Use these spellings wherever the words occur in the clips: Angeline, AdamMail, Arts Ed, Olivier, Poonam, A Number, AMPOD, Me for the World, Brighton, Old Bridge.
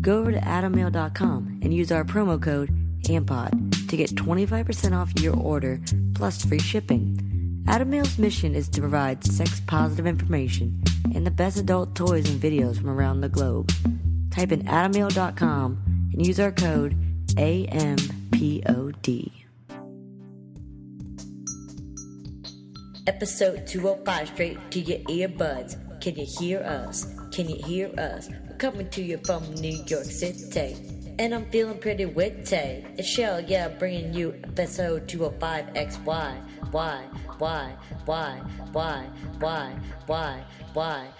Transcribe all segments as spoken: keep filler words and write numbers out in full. Go over to adam mail dot com and use our promo code AMPOD to get twenty-five percent off your order plus free shipping. AdamMail's mission is to provide sex-positive information and the best adult toys and videos from around the globe. Type in adam mail dot com and use our code A M P O D. Episode two oh five, straight to your earbuds. Can you hear us? Can you hear us? We're coming to you from New York City. And I'm feeling pretty witty. It's Shell, yeah, bringing you episode two oh five X Y. Why? Why? Why? Why? Why? Why? Why?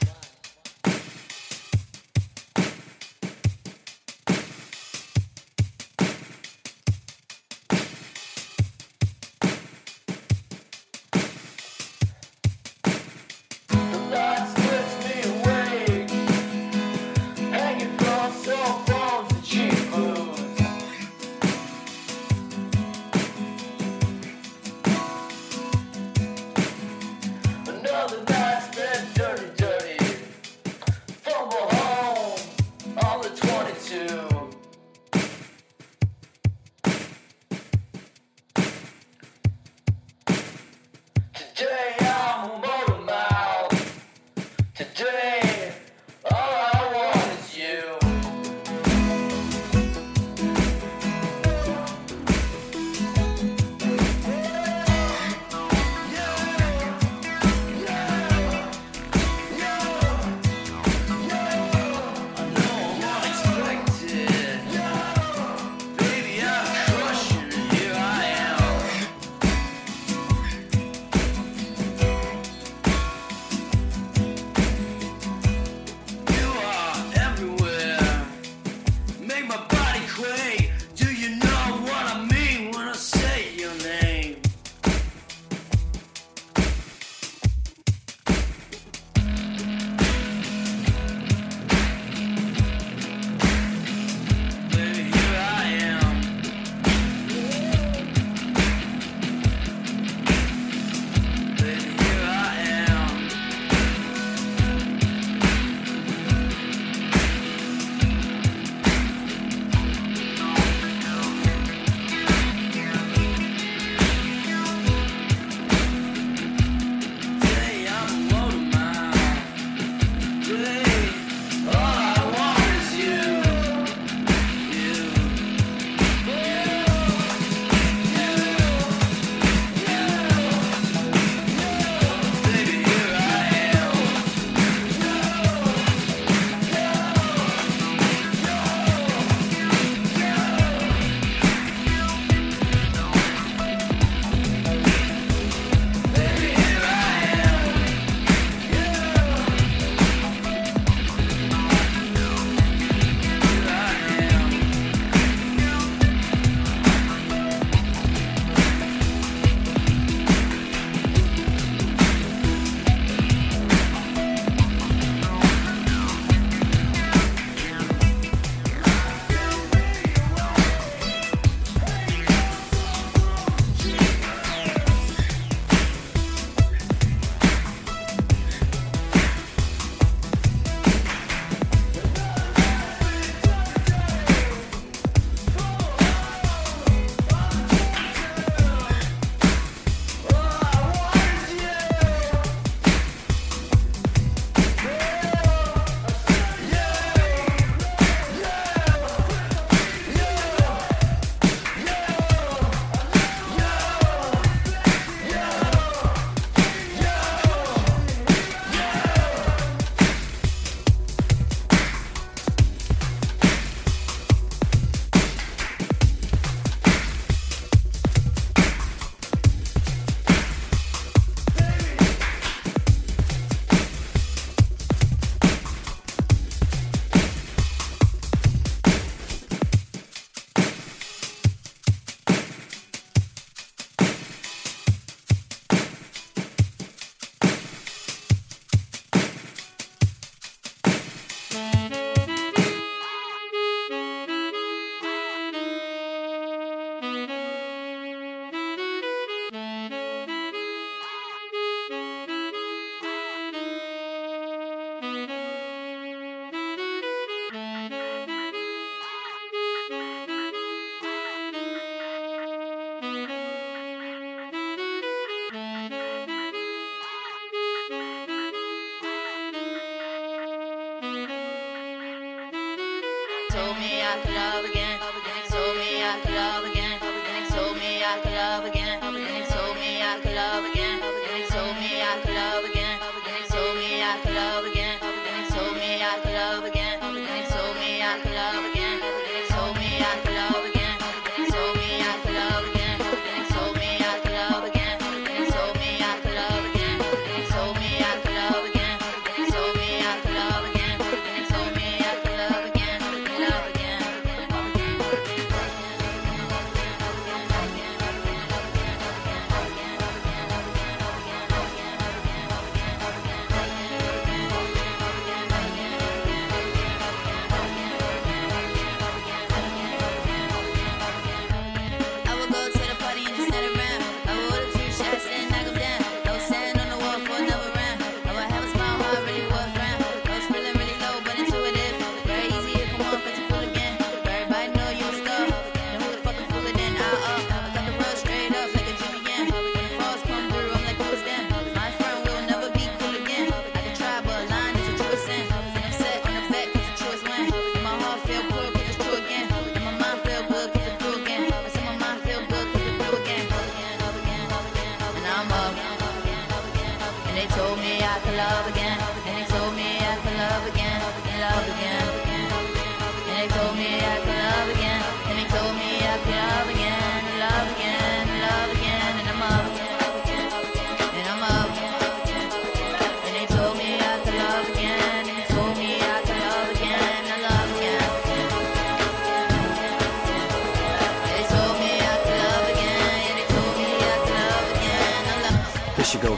told me I could love again. They told me I could love again. They told me I could love again. They told me I could love again. They told me I could love again. They told me I could love again. They told me I could love again. They told me I could love again. They told me I could love again.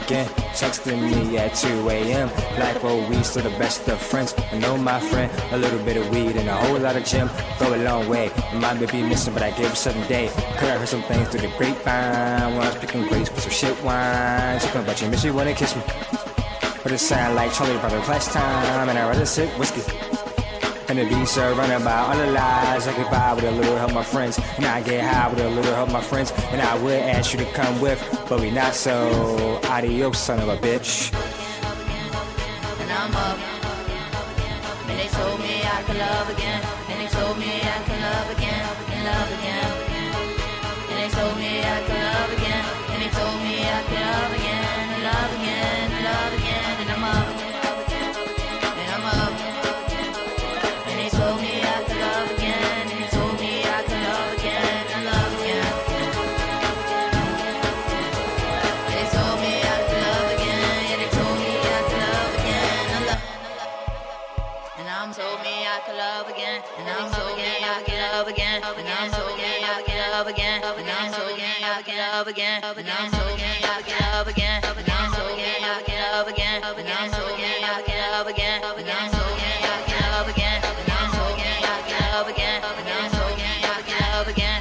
Again, texting me at two a.m. Black road weed, still the best of friends. I know my friend, a little bit of weed and a whole lot of gym. Go a long way, mind may be missing, but I gave it seven day. Could I heard some things through the grapevine when I was picking grapes with some shit wine. Talking about you, miss you wanna kiss me, but it sound like Charlie Brown last time. And I'd rather sip whiskey and it be surrounded by all the lies. I get by with a little help my friends, and I get high with a little help my friends. And I would ask you to come with, but we not so. Adios, son of a bitch. And I'm up. And they told me I could love again. And they told me I could love again. And love again. And they told me I could love again. And they told me I could love again. And love again. And love again. And I'm up. And I'm up. And they told me I could love again. And they told me I could love again. And love again. Love again, and I'm so again, I get love again, and I'm so again, I get love again, and I'm so again, I get love again, and I'm so again, I get love again, and I'm so again, I get love again, and I'm so again, I get love again, and I'm so again, I get love again, and I'm so again, I get love again, and I'm so again, I get love again.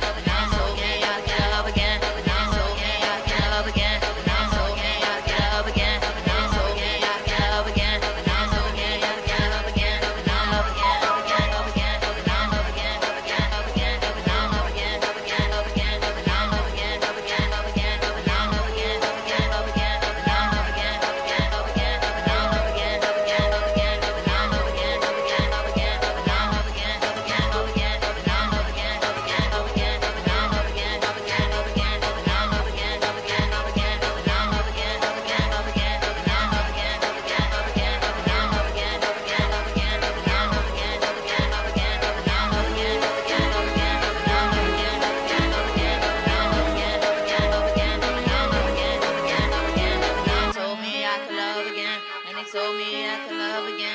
Yeah.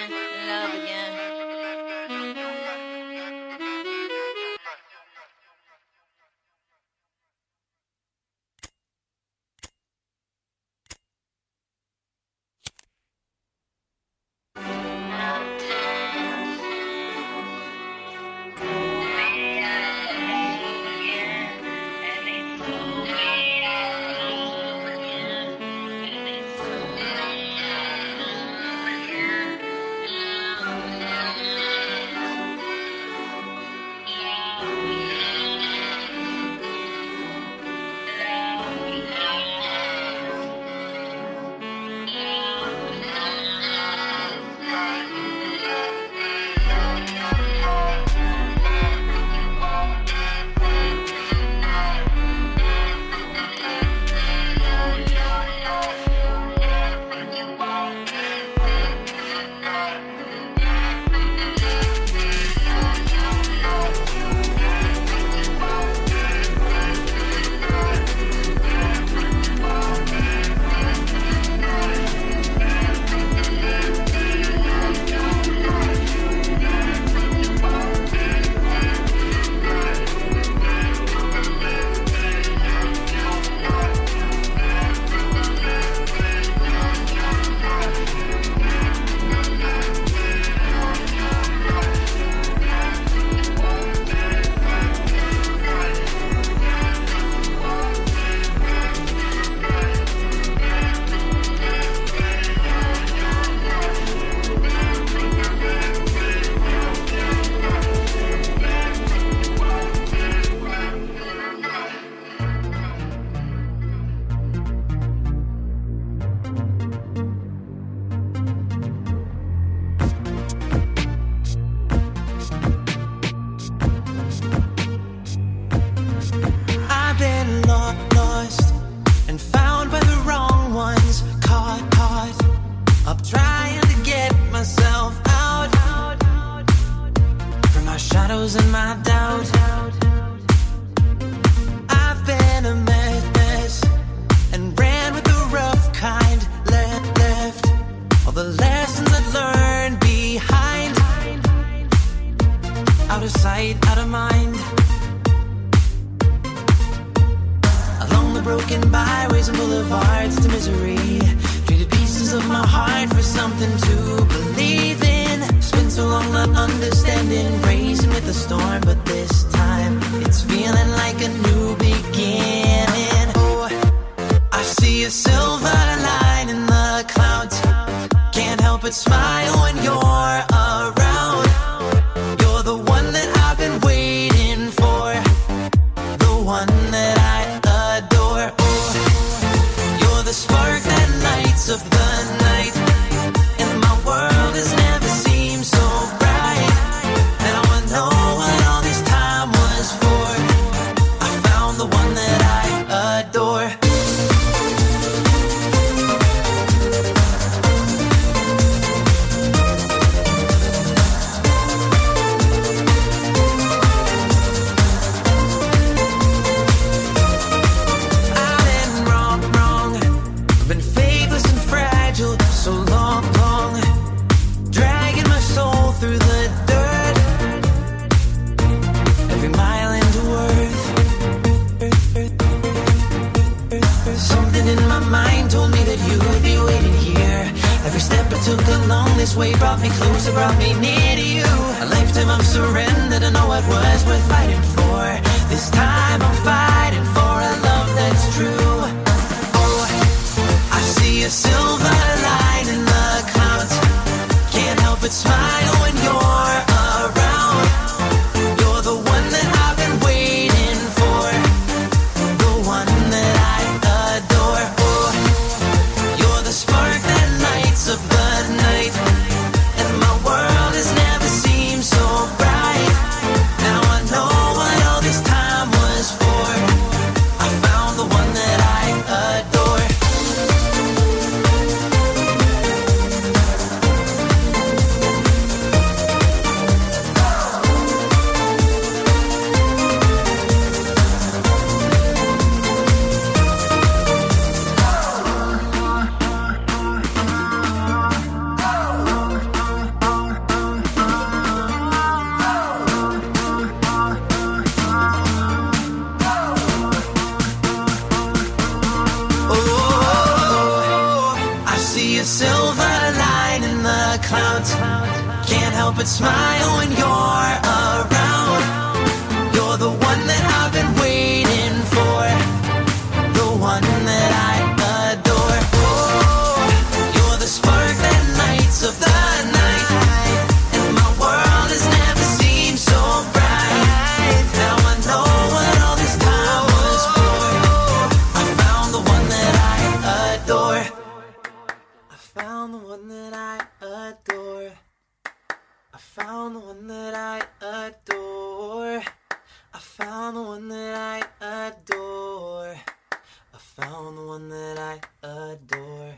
shadows and my doubt. I've been a mad mess and ran with the rough kind. Left, left all the lessons I learned behind. Out of sight, out of mind. Along the broken byways and boulevards to misery, traded pieces of my heart for something to believe in. Spent so long not understanding, racing with the storm, but this time it's feeling like a new beginning. Oh, I see a silver line in the clouds. Can't help but smile when you're around. You're the one that I've been waiting for, the one that I adore. Oh, you're the spark that lights up the night. Took along this way, brought me closer, brought me near to you. A lifetime of surrender to know it was worth fighting for. This time I'm fighting for a love that's true. Oh, I see a silver line in the clouds. Can't help but smile when you're around. You're the one that I've been waiting for, the one that I adore. Oh, you're the spark that lights up the smile when you're around. You're the one that I've been waiting for, the one that I adore. Oh, you're the spark that lights up the night, and my world has never seemed so bright. Now I know what all this time was for. I found the one that I adore. I found the one that I adore. I found the one that I adore. I found the one that I adore. I found the one that I adore.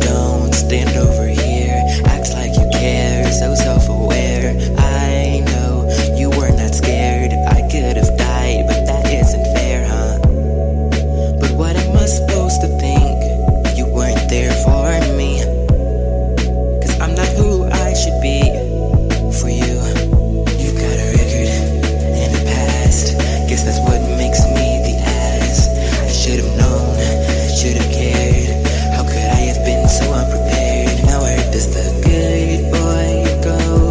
Don't stand over here, acts like you care, so self-aware. I know you were not scared, I could have died, but that isn't fair, huh? But what am I supposed to think? You weren't there for me, 'cause I'm not who I should be for you. You've got a record and a past, guess that's what makes me the ass. I should've known, should've cared. So unprepared, now where does the good boy go?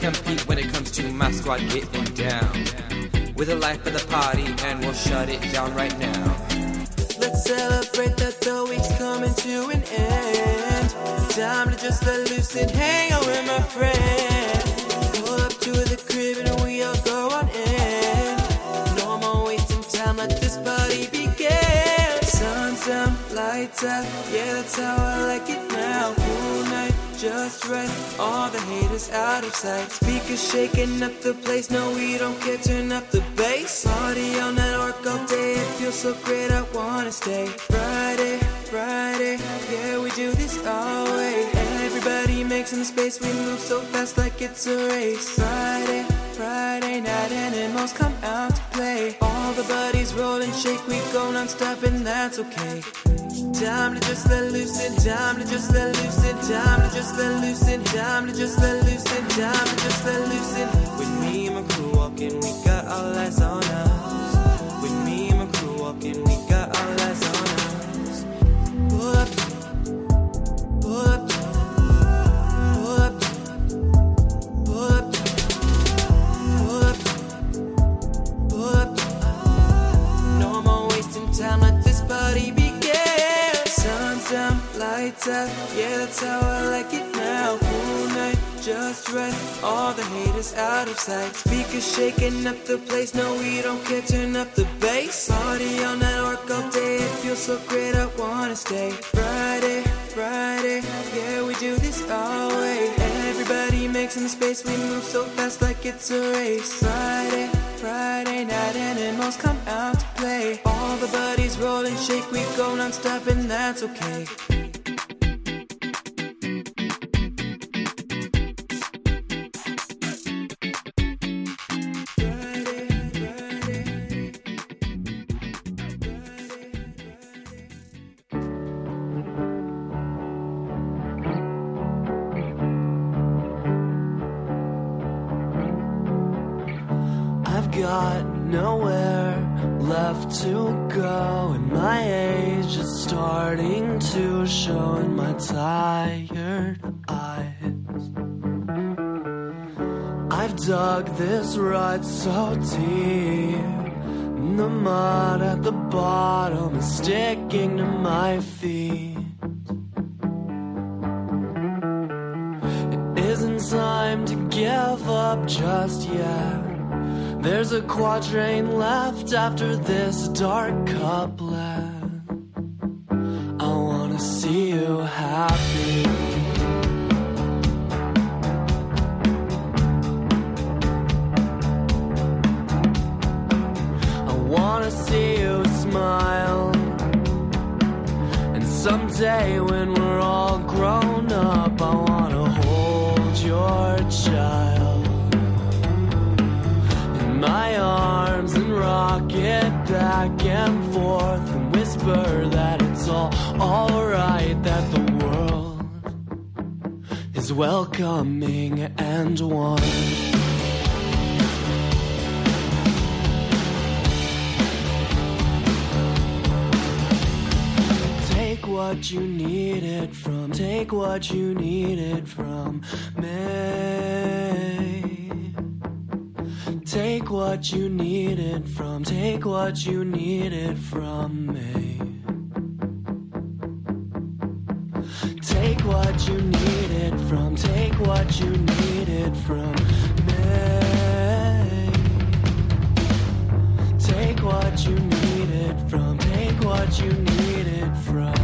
Compete when it comes to my squad getting down. We're the life of the party and we'll shut it down right now. Let's celebrate that the week's coming to an end. Time to just let loose and hang out with my friend. Pull up to the crib and we all go on in. No more wasting time, let this party begin. Sun's up, lights out, yeah that's how I like it now. Cool night, just right, all the haters out of sight. Speakers shaking up the place, no we don't care, turn up the bass. Party all night, work all day, it feels so great, I wanna stay. Friday, Friday, yeah we do this all way. Everybody makes some space, we move so fast like it's a race. Friday, Friday night, animals come out to play. All the buddies roll and shake, we go non-stop and that's okay. Time to just let loose and time to just let loose and time to just let loose and time to just let loose and time to just let loose and with me and my crew walking, we got our eyes on us. With me and my crew walking, we got our eyes on us. Pull up, pull up, pull up, pull up, pull up, pull up. No more wasting time, let this party be. Down, lights out, yeah that's how I like it now. Cool night, just right, all the haters out of sight. Speakers shaking up the place, no we don't care, turn up the bass. Party all night, work all day, it feels so great, I wanna stay. Friday, Friday, yeah we do this all way. Everybody make some space, we move so fast like it's a race. Friday, Friday night and animals come out to play. All the buddies roll and shake, we go non-stop and that's okay. Got nowhere left to go, and my age is starting to show in my tired eyes. I've dug this rut so deep, and the mud at the bottom is sticking to my feet. It isn't time to give up just yet. There's a quatrain left after this dark couplet. I wanna see you happy. I wanna see you smile. And someday when we're all grown up, I wanna hold your child. My arms and rock it back and forth and whisper that it's all alright, that the world is welcoming and warm. Take what you need it from, take what you need it from me. Take what you need it from, take what you need it from me. Take what you need it from, take what you need it from me. Take what you need it from, take what you need it from.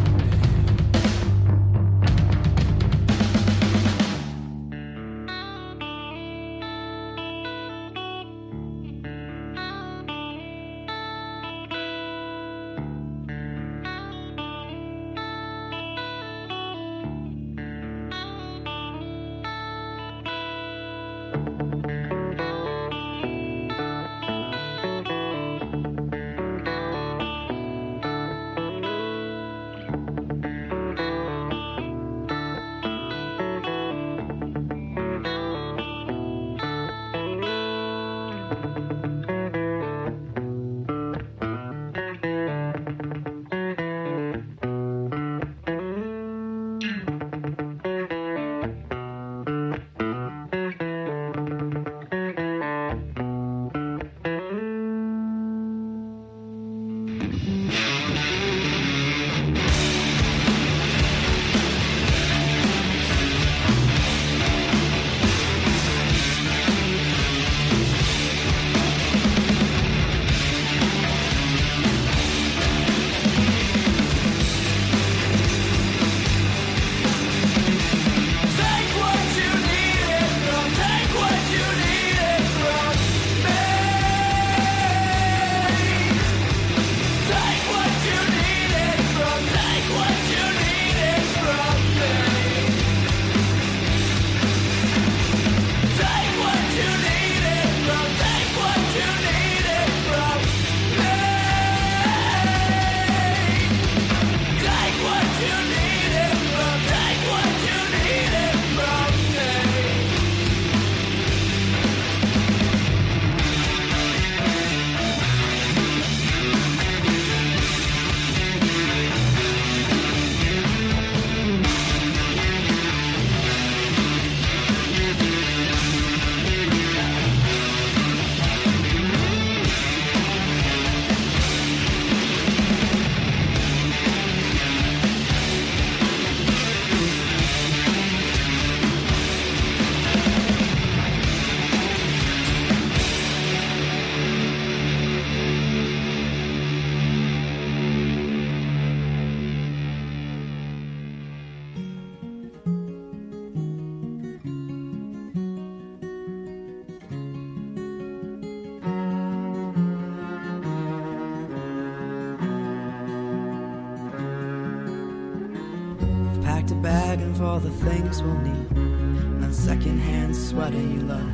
back to bagging for the things we'll need. That secondhand sweater you love.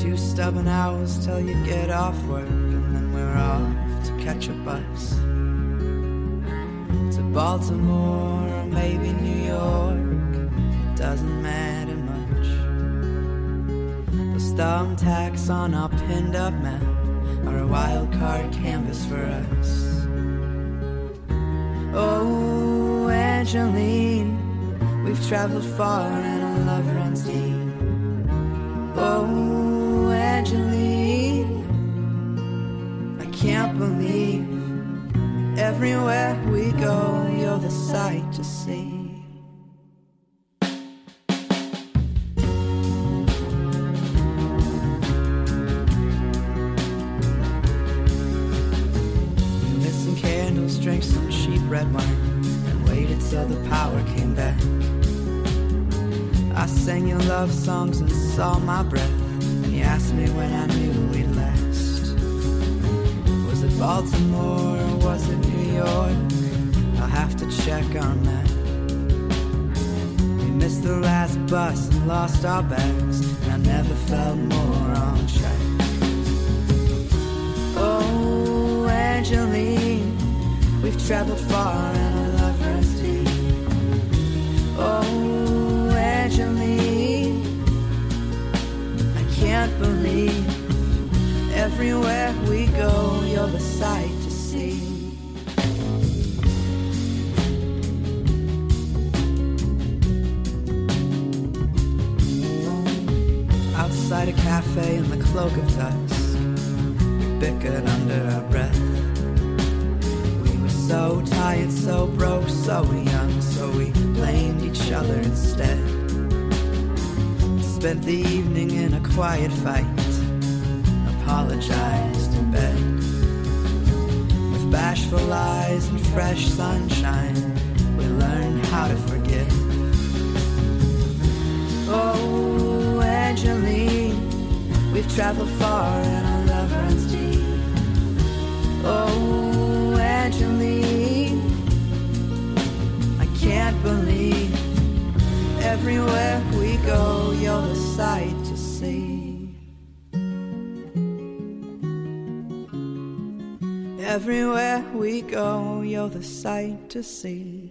Two stubborn hours till you get off work, and then we're off to catch a bus. To Baltimore or maybe New York, doesn't matter much. Those thumbtacks on our pinned up map are a wild card canvas for us. Oh, Angeline, we've traveled far and our love runs deep. Oh, Angeline, I can't believe everywhere we go, you're the sight to see. Red wine and waited till the power came back. I sang your love songs and saw my breath, and you asked me when I knew we'd last. Was it Baltimore or was it New York? I'll have to check on that. We missed the last bus and lost our bags, and I never felt more on track. Oh, Angeline, we've traveled far and our love runs deep. Oh, Angeline, I can't believe everywhere we go, you're the sight to see. Outside a cafe in the cloak of dusk, we bickered under our breath. So tired, so broke, so young, so we blamed each other instead. Spent the evening in a quiet fight, apologized in bed. With bashful eyes and fresh sunshine, we learned how to forgive. Oh, Angeline, we've traveled far and our love runs deep. Oh, Angeline, I can't believe everywhere we go, you're the sight to see. Everywhere we go, you're the sight to see.